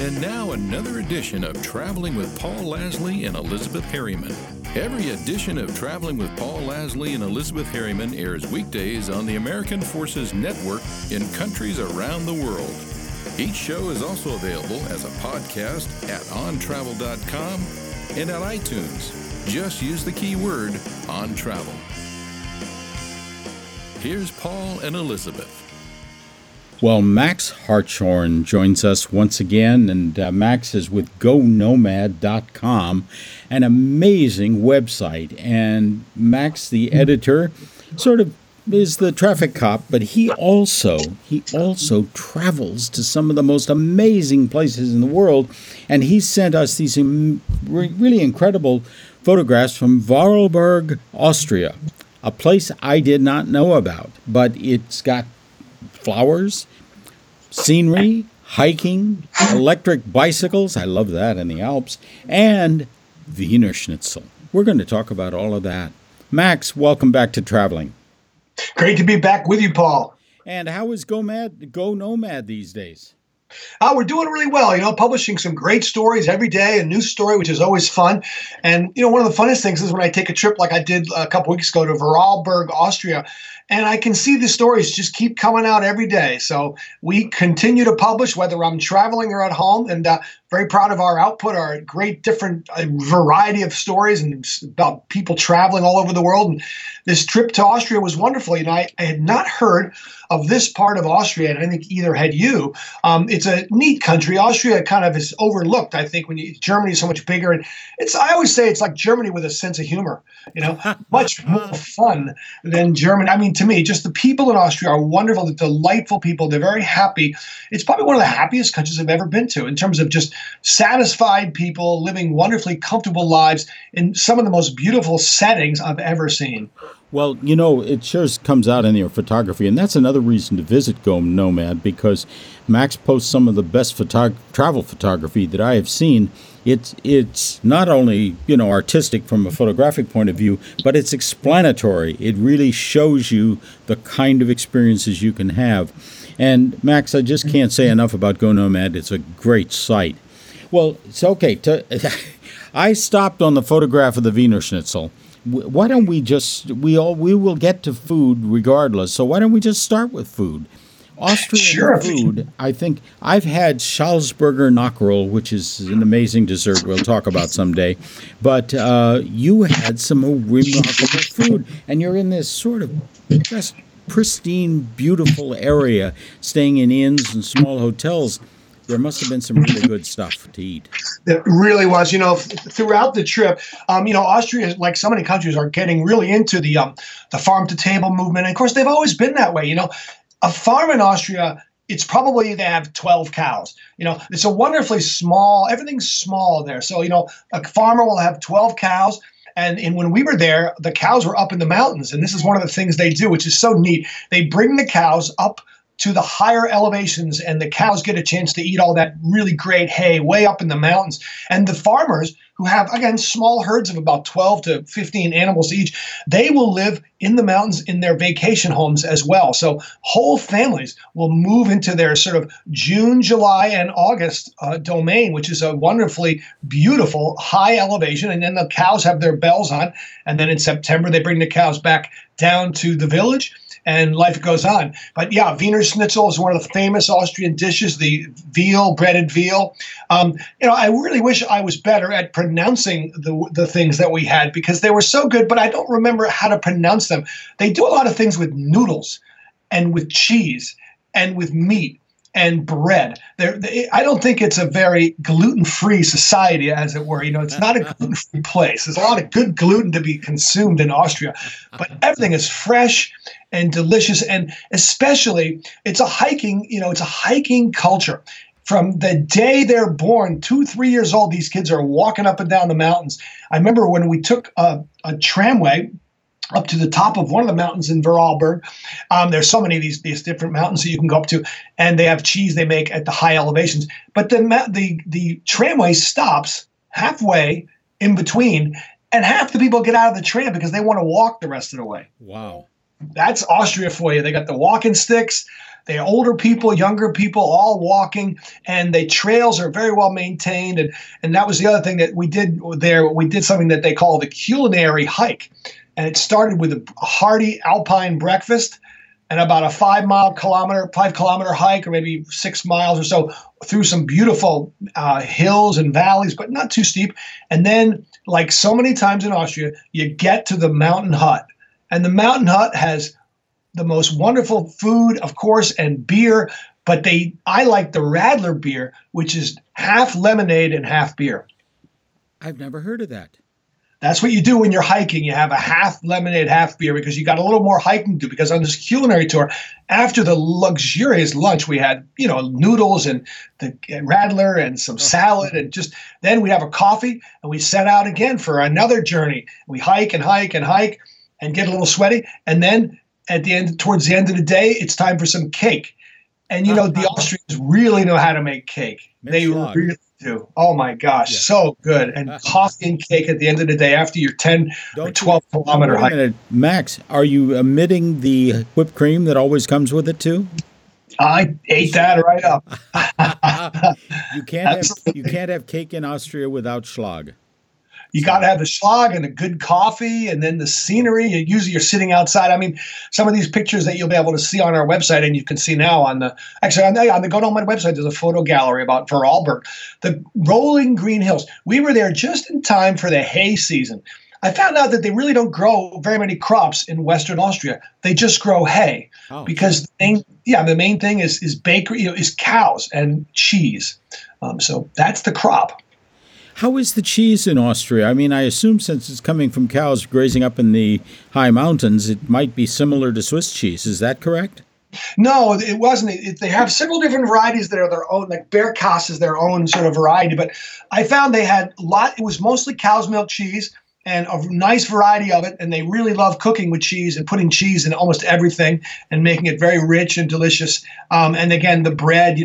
And now another edition of Traveling with Paul Lasley and Elizabeth Harriman. Every edition of Traveling with Paul Lasley and Elizabeth Harriman airs weekdays on the American Forces Network in countries around the world. Each show is also available as a podcast at ontravel.com and at iTunes. Just use the keyword ontravel. Here's Paul and Elizabeth. Well, Max Hartshorne joins us once again, and Max is with GoNomad.com, an amazing website. And Max, the editor, sort of is the traffic cop, but he also travels to some of the most amazing places in the world. And he sent us these really incredible photographs from Vorarlberg, Austria, a place I did not know about, but it's got flowers, scenery, hiking, electric bicycles, I love that in the Alps, and Wiener Schnitzel. We're going to talk about all of that. Max, welcome back to Traveling. Great to be back with you, Paul. And how is Go Nomad these days? We're doing really well, publishing some great stories every day, a new story, which is always fun. And, one of the funnest things is when I take a trip like I did a couple weeks ago to Vorarlberg, Austria, and I can see the stories just keep coming out every day. So we continue to publish, whether I'm traveling or at home, and very proud of our output, our great different variety of stories and about people traveling all over the world. And this trip to Austria was wonderful. And I had not heard of this part of Austria, and I think either had you. It's a neat country. Austria kind of is overlooked, I think, when Germany is so much bigger. And I always say it's like Germany with a sense of humor, much more fun than Germany. I mean, to me, just the people in Austria are wonderful, they're delightful people. They're very happy. It's probably one of the happiest countries I've ever been to in terms of just satisfied people living wonderfully comfortable lives in some of the most beautiful settings I've ever seen. Well, it sure comes out in your photography, and that's another reason to visit Go Nomad, because Max posts some of the best travel photography that I have seen. It's not only, artistic from a photographic point of view, but it's explanatory. It really shows you the kind of experiences you can have. And, Max, I just can't say enough about Go Nomad. It's a great site. Well, it's okay. I stopped on the photograph of the Wiener Schnitzel. Why don't we we will get to food regardless, so why don't we just start with food? Austrian food, I think I've had Salzburger Nockerl, which is an amazing dessert we'll talk about someday. But you had some remarkable food, and you're in this sort of just pristine, beautiful area, staying in inns and small hotels. There must have been some really good stuff to eat. It really was. Throughout the trip, Austria, like so many countries, are getting really into the farm-to-table movement. And, of course, they've always been that way. A farm in Austria, it's probably they have 12 cows. It's a wonderfully small, everything's small there. So, a farmer will have 12 cows. And when we were there, the cows were up in the mountains. And this is one of the things they do, which is so neat. They bring the cows up to the higher elevations, and the cows get a chance to eat all that really great hay way up in the mountains. And the farmers, who have, again, small herds of about 12 to 15 animals each, they will live in the mountains in their vacation homes as well. So whole families will move into their sort of June, July, and August domain, which is a wonderfully beautiful high elevation. And then the cows have their bells on. And then in September, they bring the cows back down to the village. And life goes on. But yeah, Wiener Schnitzel is one of the famous Austrian dishes, the breaded veal. I really wish I was better at pronouncing the things that we had, because they were so good, but I don't remember how to pronounce them. They do a lot of things with noodles and with cheese and with meat and bread. I don't think it's a very gluten-free society, as it were. It's not a gluten-free place. There's a lot of good gluten to be consumed in Austria, but everything is fresh and delicious. And especially, it's a hiking culture. From the day they're born, 2-3 years old, these kids are walking up and down the mountains. I remember when we took a tramway up to the top of one of the mountains in Vorarlberg. There's so many of these different mountains that you can go up to, and they have cheese they make at the high elevations. But the tramway stops halfway in between, and half the people get out of the tram because they want to walk the rest of the way. Wow. That's Austria for you. They got the walking sticks. They are older people, younger people, all walking, and the trails are very well maintained. And that was the other thing that we did there. We did something that they call the culinary hike. And it started with a hearty alpine breakfast and about a 5 kilometer hike, or maybe 6 miles or so, through some beautiful hills and valleys, but not too steep. And then, like so many times in Austria, you get to the mountain hut. And the mountain hut has the most wonderful food, of course, and beer. But I like the Radler beer, which is half lemonade and half beer. I've never heard of that. That's what you do when you're hiking. You have a half lemonade, half beer, because you got a little more hiking to do. Because on this culinary tour, after the luxurious lunch, we had, you know, noodles and the Radler and some salad, and just then we have a coffee and we set out again for another journey. We hike and hike and hike and get a little sweaty, and then at the end, towards the end of the day, it's time for some cake. And you know, the Austrians really know how to make cake. They really do. Oh my gosh, yeah. So good. And coffee and cake at the end of the day after your 10 or 12 kilometer hike. Max, are you omitting the whipped cream that always comes with it too? I ate that right up. You can't have cake in Austria without schlag. You got to have the schlag and a good coffee, and then the scenery. Usually you're sitting outside. I mean, some of these pictures that you'll be able to see on our website, and you can see now on the GoNomad website, there's a photo gallery about Vorarlberg. The rolling green hills. We were there just in time for the hay season. I found out that they really don't grow very many crops in Western Austria. They just grow hay because the main thing is bakery, is cows and cheese. So that's the crop. How is the cheese in Austria? I mean, I assume since it's coming from cows grazing up in the high mountains, it might be similar to Swiss cheese. Is that correct? No, it wasn't. They have several different varieties that are their own, like Bergkäse is their own sort of variety. But I found they had it was mostly cow's milk cheese and a nice variety of it. And they really love cooking with cheese and putting cheese in almost everything and making it very rich and delicious. And again, the bread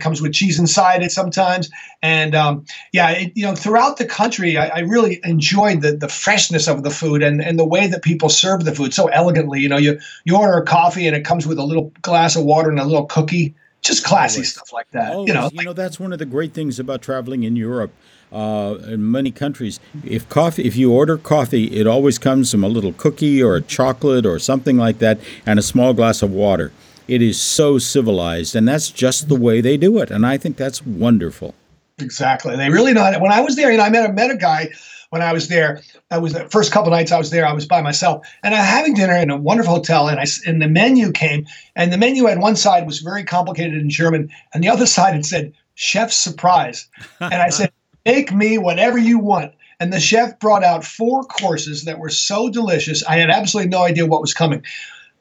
comes with cheese inside it sometimes. And throughout the country, I really enjoyed the freshness of the food and the way that people serve the food so elegantly. You know, you order a coffee and it comes with a little glass of water and a little cookie. Just classy stuff like that. Always. That's one of the great things about traveling in Europe. In many countries, if you order coffee, it always comes from a little cookie or a chocolate or something like that and a small glass of water. It is so civilized, and that's just the way they do it. And I think that's wonderful. Exactly. They really know. When I was there, I met a guy when I was there. That was the first couple of nights I was there. I was by myself, and I'm having dinner in a wonderful hotel, and the menu came, and the menu on one side was very complicated in German, and the other side it said, "Chef's surprise." And I said, "Make me whatever you want." And the chef brought out 4 courses that were so delicious. I had absolutely no idea what was coming.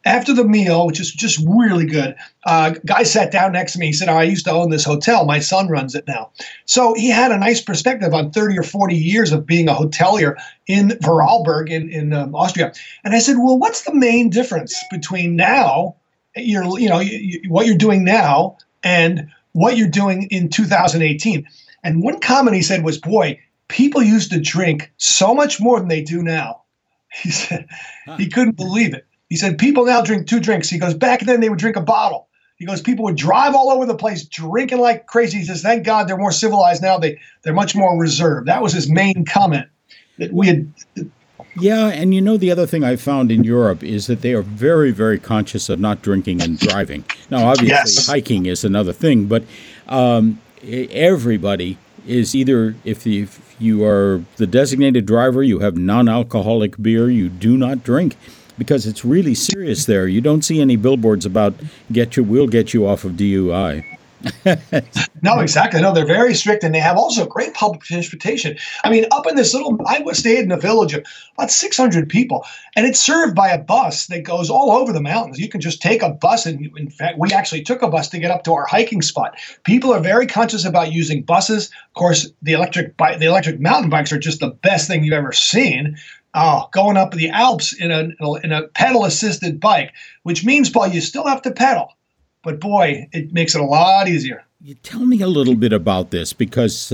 After the meal, which is just really good, a guy sat down next to me. He said, "I used to own this hotel. My son runs it now." So he had a nice perspective on 30 or 40 years of being a hotelier in Vorarlberg in Austria. And I said, "Well, what's the main difference between now, what you're doing now and what you're doing in 2018?" And one comment he said was, "Boy, people used to drink so much more than they do now." He said he couldn't believe it. He said, "People now drink 2 drinks." He goes, "Back then they would drink a bottle." He goes, "People would drive all over the place drinking like crazy." He says, "Thank God they're more civilized now. They're much more reserved." That was his main comment that we had. Yeah, and the other thing I found in Europe is that they are very, very conscious of not drinking and driving. Now, obviously, hiking is another thing, but everybody is either, if you are the designated driver, you have non-alcoholic beer, you do not drink, because it's really serious there. You don't see any billboards about we'll get you off of DUI. No, exactly. No, they're very strict, and they have also great public transportation. I mean, up in this I stayed in a village of about 600 people, and it's served by a bus that goes all over the mountains. You can just take a bus, and in fact, we actually took a bus to get up to our hiking spot. People are very conscious about using buses. Of course, the electric mountain bikes are just the best thing you've ever seen. Oh, going up the Alps in a pedal-assisted bike, which means, Paul, you still have to pedal. But, boy, it makes it a lot easier. You tell me a little bit about this, because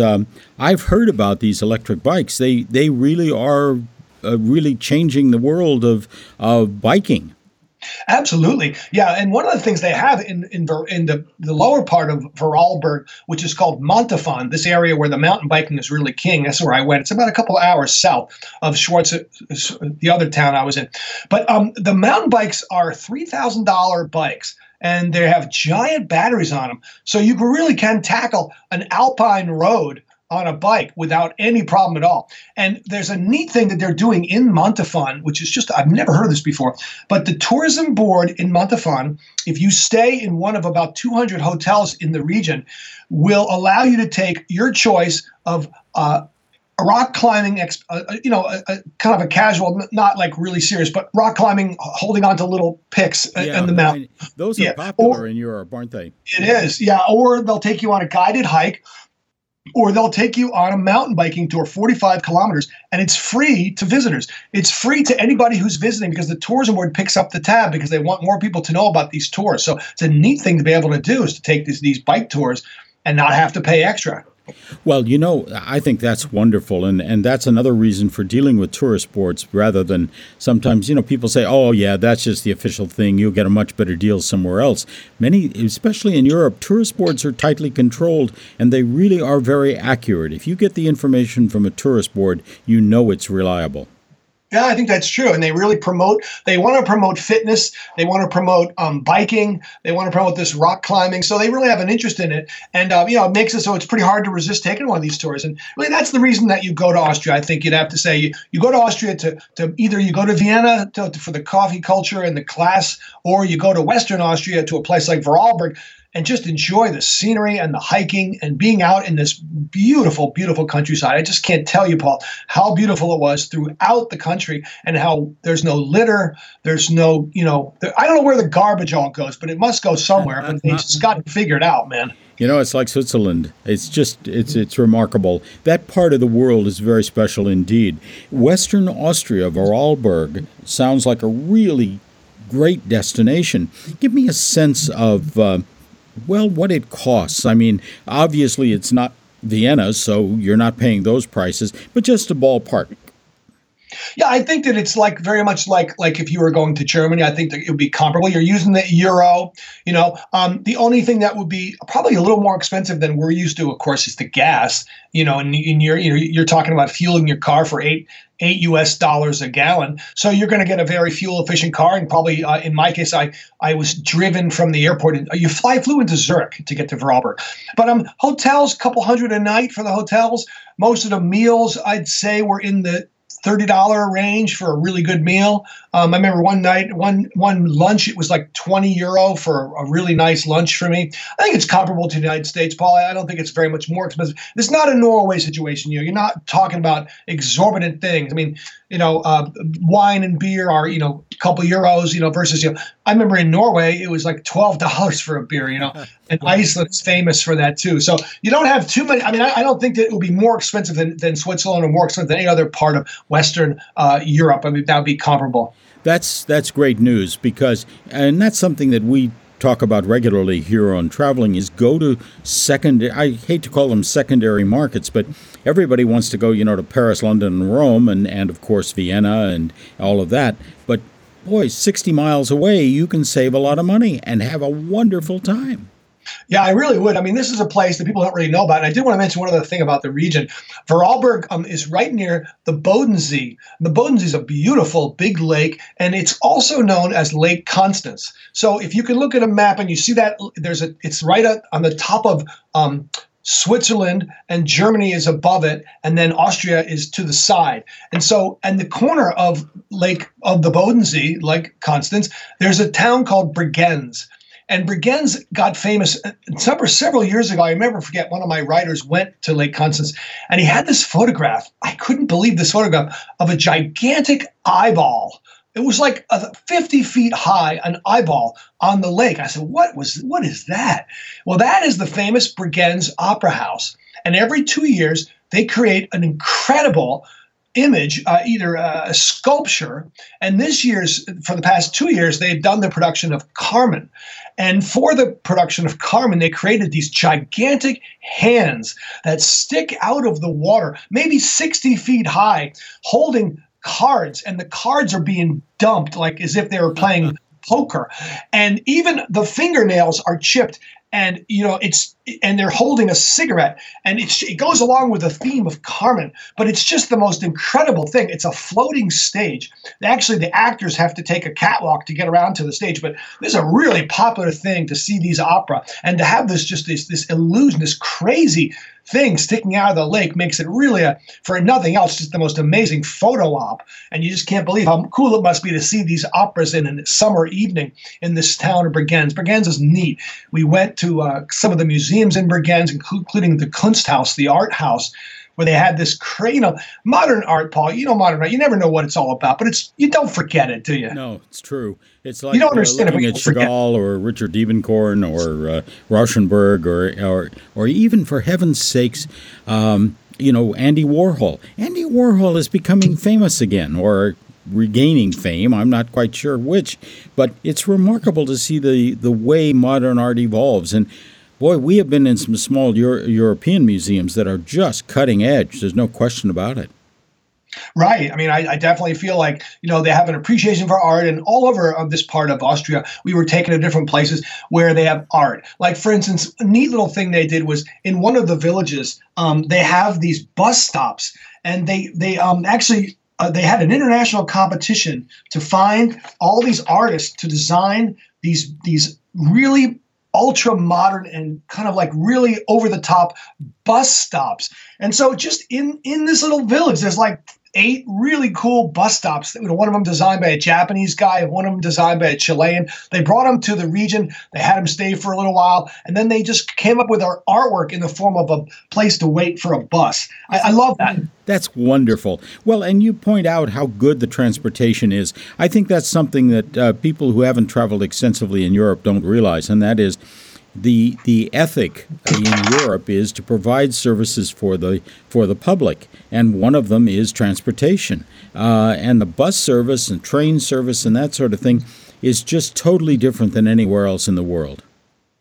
I've heard about these electric bikes. They really are really changing the world of biking. Absolutely. Yeah. And one of the things they have in the lower part of Vorarlberg, which is called Montafon, this area where the mountain biking is really king. That's where I went. It's about a couple of hours south of Schwarz, the other town I was in. But the mountain bikes are $3,000 bikes. And they have giant batteries on them. So you really can tackle an alpine road on a bike without any problem at all. And there's a neat thing that they're doing in Montafon, which is just, I've never heard of this before, but the tourism board in Montafon, if you stay in one of about 200 hotels in the region, will allow you to take your choice of a rock climbing, kind of a casual, not like really serious, but rock climbing, holding onto little picks in the mountain. I mean, those are popular in Europe, aren't they? It is, yeah. Or they'll take you on a guided hike, or they'll take you on a mountain biking tour, 45 kilometers, and it's free to visitors. It's free to anybody who's visiting because the tourism board picks up the tab because they want more people to know about these tours. So it's a neat thing to be able to do is to take these bike tours and not have to pay extra. Well, you know, I think that's wonderful. And that's another reason for dealing with tourist boards rather than sometimes, you know, people say, oh, yeah, that's just the official thing. You'll get a much better deal somewhere else. Many, especially in Europe, tourist boards are tightly controlled and they really are very accurate. If you get the information from a tourist board, you know it's reliable. Yeah, I think that's true. And they really promote, they want to promote fitness. They want to promote biking. They want to promote this rock climbing. So they really have an interest in it. And, it makes it so it's pretty hard to resist taking one of these tours. And really, that's the reason that you go to Austria. I think you'd have to say you go to Austria to either you go to Vienna for the coffee culture and the class, or you go to Western Austria to a place like Vorarlberg and just enjoy the scenery and the hiking and being out in this beautiful, beautiful countryside. I just can't tell you, Paul, how beautiful it was throughout the country and how there's no litter. There's no, I don't know where the garbage all goes, but it must go somewhere. But they just got it figured out, man. You know, it's like Switzerland. It's just, it's remarkable. That part of the world is very special indeed. Western Austria, Vorarlberg, sounds like a really great destination. Give me a sense of... what it costs. I mean, obviously it's not Vienna, so you're not paying those prices, but just a ballpark. Yeah, I think that it's like very much like if you were going to Germany, I think that it would be comparable. You're using the euro, the only thing that would be probably a little more expensive than we're used to, of course, is the gas, and you're talking about fueling your car for $8 US dollars a gallon. So you're going to get a very fuel efficient car. And probably in my case, I was driven from the airport. I flew into Zurich to get to Vorarlberg. But hotels, $200 a night for the hotels. Most of the meals, I'd say, were in the $30 range for a really good meal. I remember one night, one lunch, it was like €20 for a really nice lunch for me. I think it's comparable to the United States, Paul. I don't think it's very much more expensive. It's not a Norway situation. You're not talking about exorbitant things. I mean, wine and beer are, a couple euros, versus, I remember in Norway, it was like $12 for a beer, and Iceland's famous for that too. So you don't have too many. I mean, I don't think that it would be more expensive than Switzerland or more expensive than any other part of Western Europe. I mean, that would be comparable. That's great news because that's something that we talk about regularly here on Traveling is go to secondary, I hate to call them secondary markets, but everybody wants to go, to Paris, London, and Rome, and of course, Vienna and all of that. But boy, 60 miles away, you can save a lot of money and have a wonderful time. Yeah, I really would. I mean, this is a place that people don't really know about. And I did want to mention one other thing about the region. Vorarlberg is right near the Bodensee. The Bodensee is a beautiful big lake, and it's also known as Lake Constance. So if you can look at a map and you see that it's right up on the top of Switzerland, and Germany is above it, and then Austria is to the side. And so, in the corner of the Bodensee, Lake Constance, there's a town called Bregenz. And Bregenz got famous several years ago. I remember, forget, one of my writers went to Lake Constance, and he had this photograph. I couldn't believe this photograph of a gigantic eyeball. It was like 50 feet high, an eyeball on the lake. I said, what is that? Well, that is the famous Bregenz Opera House. And every 2 years, they create an incredible image, either a sculpture, and for the past 2 years, they've done the production of Carmen. And for the production of Carmen, they created these gigantic hands that stick out of the water, maybe 60 feet high, holding cards, and the cards are being dumped like as if they were playing poker, and even the fingernails are chipped. And, you know, and they're holding a cigarette, and it goes along with the theme of Carmen, but it's just the most incredible thing. It's a floating stage. Actually, the actors have to take a catwalk to get around to the stage, but this is a really popular thing to see these opera, and to have this, just this illusion, this crazy thing sticking out of the lake makes it really, for nothing else, just the most amazing photo op. And you just can't believe how cool it must be to see these operas in a summer evening in this town of Bregenz. Bregenz is neat. We went to some of the museums in Bregenz, including the Kunsthaus, the art house, where they had this crazy, you know, modern art, Paul. You know modern art. You never know what it's all about, but you don't forget it, do you? No, it's true. It's like you don't understand looking at Chagall or Richard Diebenkorn or Rauschenberg or even, for heaven's sakes, you know, Andy Warhol. Andy Warhol is becoming famous again, or regaining fame. I'm not quite sure which, but it's remarkable to see the way modern art evolves. And boy, we have been in some small European museums that are just cutting edge. There's no question about it. Right. I mean, I definitely feel like, you know, they have an appreciation for art, and all over this part of Austria, we were taken to different places where they have art. Like, for instance, a neat little thing they did was in one of the villages, they have these bus stops, and they had an international competition to find all these artists to design these really ultra-modern and kind of like really over-the-top bus stops. And so just in this little village, there's like 8 really cool bus stops. One of them designed by a Japanese guy, one of them designed by a Chilean. They brought him to the region. They had him stay for a little while, and then they just came up with our artwork in the form of a place to wait for a bus. I love that. That's wonderful. Well, and you point out how good the transportation is. I think that's something that people who haven't traveled extensively in Europe don't realize, and that is the ethic in Europe is to provide services for the public, and one of them is transportation. And the bus service and train service and that sort of thing is just totally different than anywhere else in the world.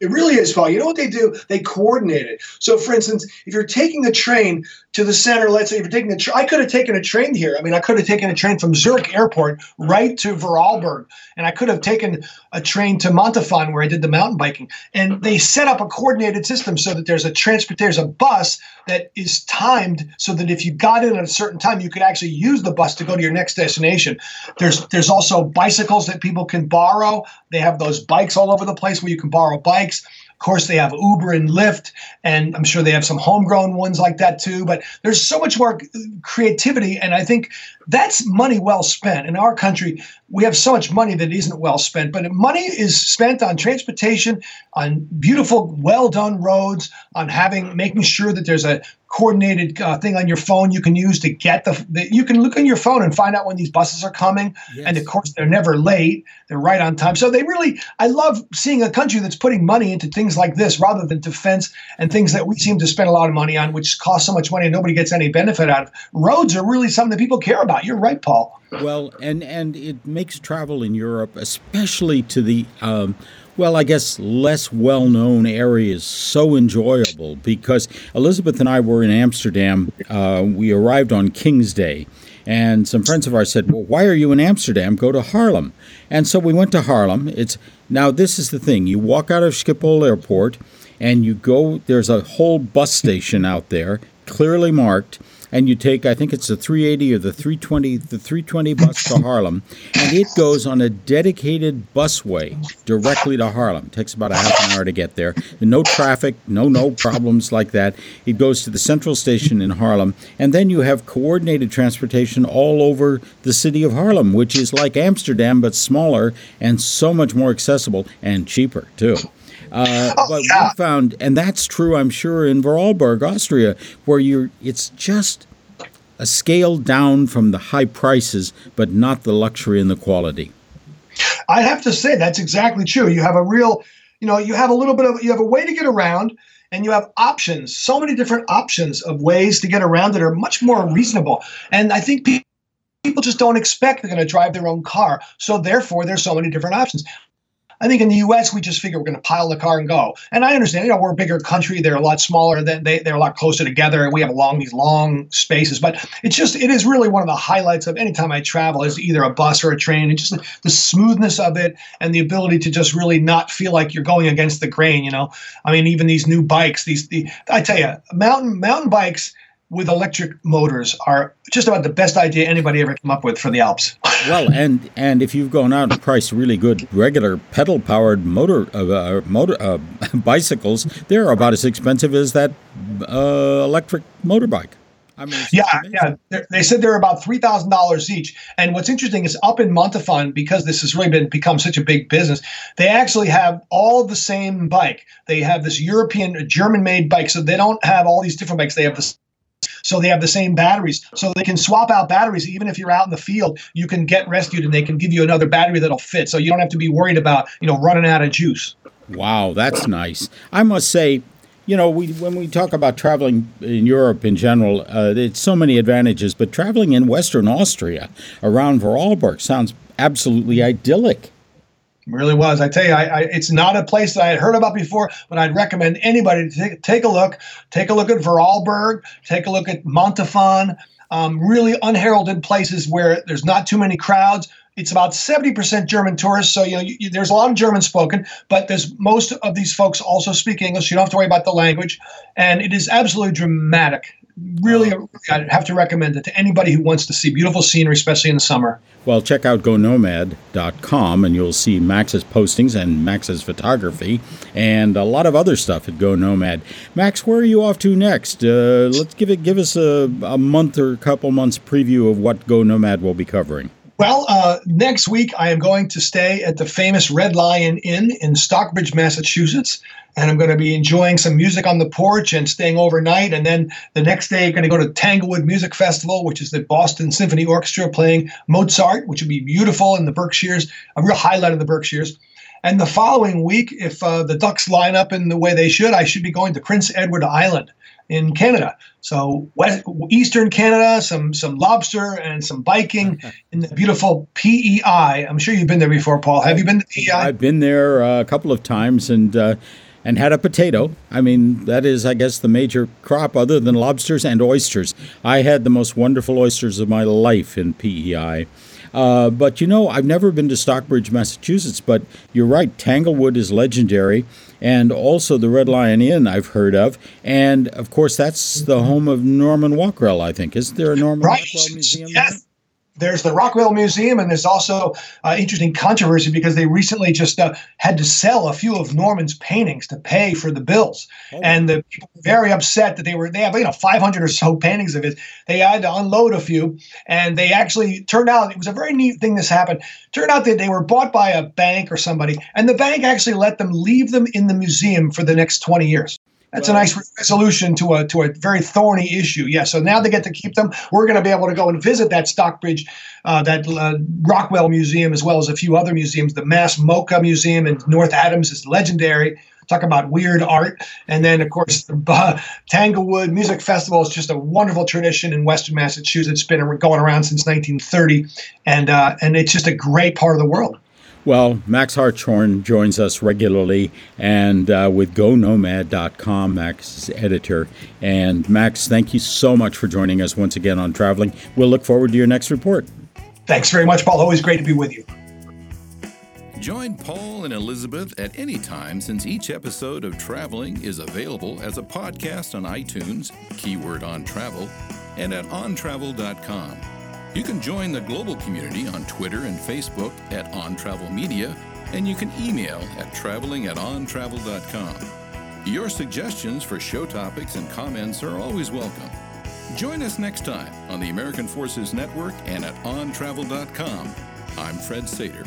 It really is, Paul. You know what they do? They coordinate it. So, for instance, if you're taking a train to the center, let's say I could have taken a train here. I mean, I could have taken a train from Zurich Airport right to Vorarlberg, and I could have taken a train to Montafon, where I did the mountain biking. And they set up a coordinated system so that there's a bus that is timed so that if you got in at a certain time, you could actually use the bus to go to your next destination. There's also bicycles that people can borrow. They have those bikes all over the place where you can borrow bikes. Of course, they have Uber and Lyft, and I'm sure they have some homegrown ones like that too. But there's so much more creativity, and I think that's money well spent. In our country, we have so much money that isn't well spent, but money is spent on transportation, on beautiful, well-done roads, on making sure that there's a coordinated thing on your phone you can use to get you can look on your phone and find out when these buses are coming. Yes. And of course, they're never late. They're right on time. So I love seeing a country that's putting money into things like this rather than defense and things that we seem to spend a lot of money on, which cost so much money and nobody gets any benefit out of. Roads are really something that people care about. You're right, Paul. Well, and it makes travel in Europe, especially to the well, I guess less well-known areas, so enjoyable, because Elizabeth and I were in Amsterdam. We arrived on King's Day, and some friends of ours said, well, why are you in Amsterdam? Go to Haarlem. And so we went to Haarlem. Now, this is the thing. You walk out of Schiphol Airport, and you go. There's a whole bus station out there, clearly marked, and you take, I think it's the 380 or the 320, the 320 bus to Haarlem, and it goes on a dedicated busway directly to Haarlem. It takes about a half an hour to get there. No traffic, no problems like that. It goes to the central station in Haarlem, and then you have coordinated transportation all over the city of Haarlem, which is like Amsterdam but smaller and so much more accessible and cheaper, too. But we found, and that's true, I'm sure, in Vorarlberg, Austria, where it's just a scale down from the high prices, but not the luxury and the quality. I have to say that's exactly true. You have a real, you know, you have a way to get around, and you have options, so many different options of ways to get around that are much more reasonable. And I think people just don't expect they're going to drive their own car. So therefore, there's so many different options. I think in the U.S., we just figure we're going to pile the car and go. And I understand, you know, we're a bigger country. They're a lot smaller. They're a lot closer together. And we have these long spaces. But it's just, it is really one of the highlights of any time I travel is either a bus or a train. And just the smoothness of it and the ability to just really not feel like you're going against the grain, you know. I mean, even these new bikes, I tell you, mountain bikes with electric motors are just about the best idea anybody ever came up with for the Alps. Well, and if you've gone out and priced really good regular pedal-powered motor bicycles, they're about as expensive as that electric motorbike. I mean, yeah. They said they're about $3,000 each. And what's interesting is up in Montafon, because this has really become such a big business, they actually have all the same bike. They have this European, German-made bike, so they don't have all these different bikes. They have this. So they have the same batteries. So they can swap out batteries. Even if you're out in the field, you can get rescued and they can give you another battery that'll fit. So you don't have to be worried about, you know, running out of juice. Wow, that's nice. I must say, you know, when we talk about traveling in Europe in general, it's so many advantages. But traveling in Western Austria around Vorarlberg sounds absolutely idyllic. Really was. I tell you, it's not a place that I had heard about before, but I'd recommend anybody to take a look. Take a look at Vorarlberg. Take a look at Montafon. Really unheralded places where there's not too many crowds. It's about 70% German tourists, so you know there's a lot of German spoken, but there's most of these folks also speak English. So you don't have to worry about the language, and it is absolutely dramatic. Really, I have to recommend it to anybody who wants to see beautiful scenery, especially in the summer. Well, check out GoNomad.com, and you'll see Max's postings and Max's photography and a lot of other stuff at GoNomad. Max, where are you off to next? Let's give us a month or a couple months preview of what GoNomad will be covering. Well, next week I am going to stay at the famous Red Lion Inn in Stockbridge, Massachusetts, and I'm going to be enjoying some music on the porch and staying overnight. And then the next day, I'm going to go to Tanglewood Music Festival, which is the Boston Symphony Orchestra playing Mozart, which will be beautiful in the Berkshires, a real highlight of the Berkshires. And the following week, if the ducks line up in the way they should, I should be going to Prince Edward Island in Canada. So Eastern Canada, some lobster and some biking in the beautiful PEI. I'm sure you've been there before, Paul. Have you been to PEI? I've been there a couple of times and had a potato. I mean, that is, I guess, the major crop other than lobsters and oysters. I had the most wonderful oysters of my life in PEI. But, you know, I've never been to Stockbridge, Massachusetts, but you're right, Tanglewood is legendary, and also the Red Lion Inn I've heard of, and, of course, that's the home of Norman Rockwell, I think. Is there a Norman Rockwell Museum? Yes. There's the Rockwell Museum, and there's also interesting controversy because they recently just had to sell a few of Norman's paintings to pay for the bills. Oh. And the people were very upset that they have 500 or so paintings of his. They had to unload a few, and they actually turned out, it was a very neat thing this happened, turned out that they were bought by a bank or somebody, and the bank actually let them leave them in the museum for the next 20 years. That's a nice resolution to a very thorny issue. Yeah, so now they get to keep them. We're going to be able to go and visit that Stockbridge, that Rockwell Museum, as well as a few other museums. The Mass MoCA Museum in North Adams is legendary. Talk about weird art. And then, of course, the Tanglewood Music Festival is just a wonderful tradition in Western Massachusetts. It's been going around since 1930, and it's just a great part of the world. Well, Max Hartshorne joins us regularly, and with GoNomad.com, Max is editor. And Max, thank you so much for joining us once again on Traveling. We'll look forward to your next report. Thanks very much, Paul. Always great to be with you. Join Paul and Elizabeth at any time since each episode of Traveling is available as a podcast on iTunes, keyword on travel, and at ontravel.com. You can join the global community on Twitter and Facebook at OnTravelMedia, and you can email at traveling@ontravel.com. Your suggestions for show topics and comments are always welcome. Join us next time on the American Forces Network and at ontravel.com. I'm Fred Sater.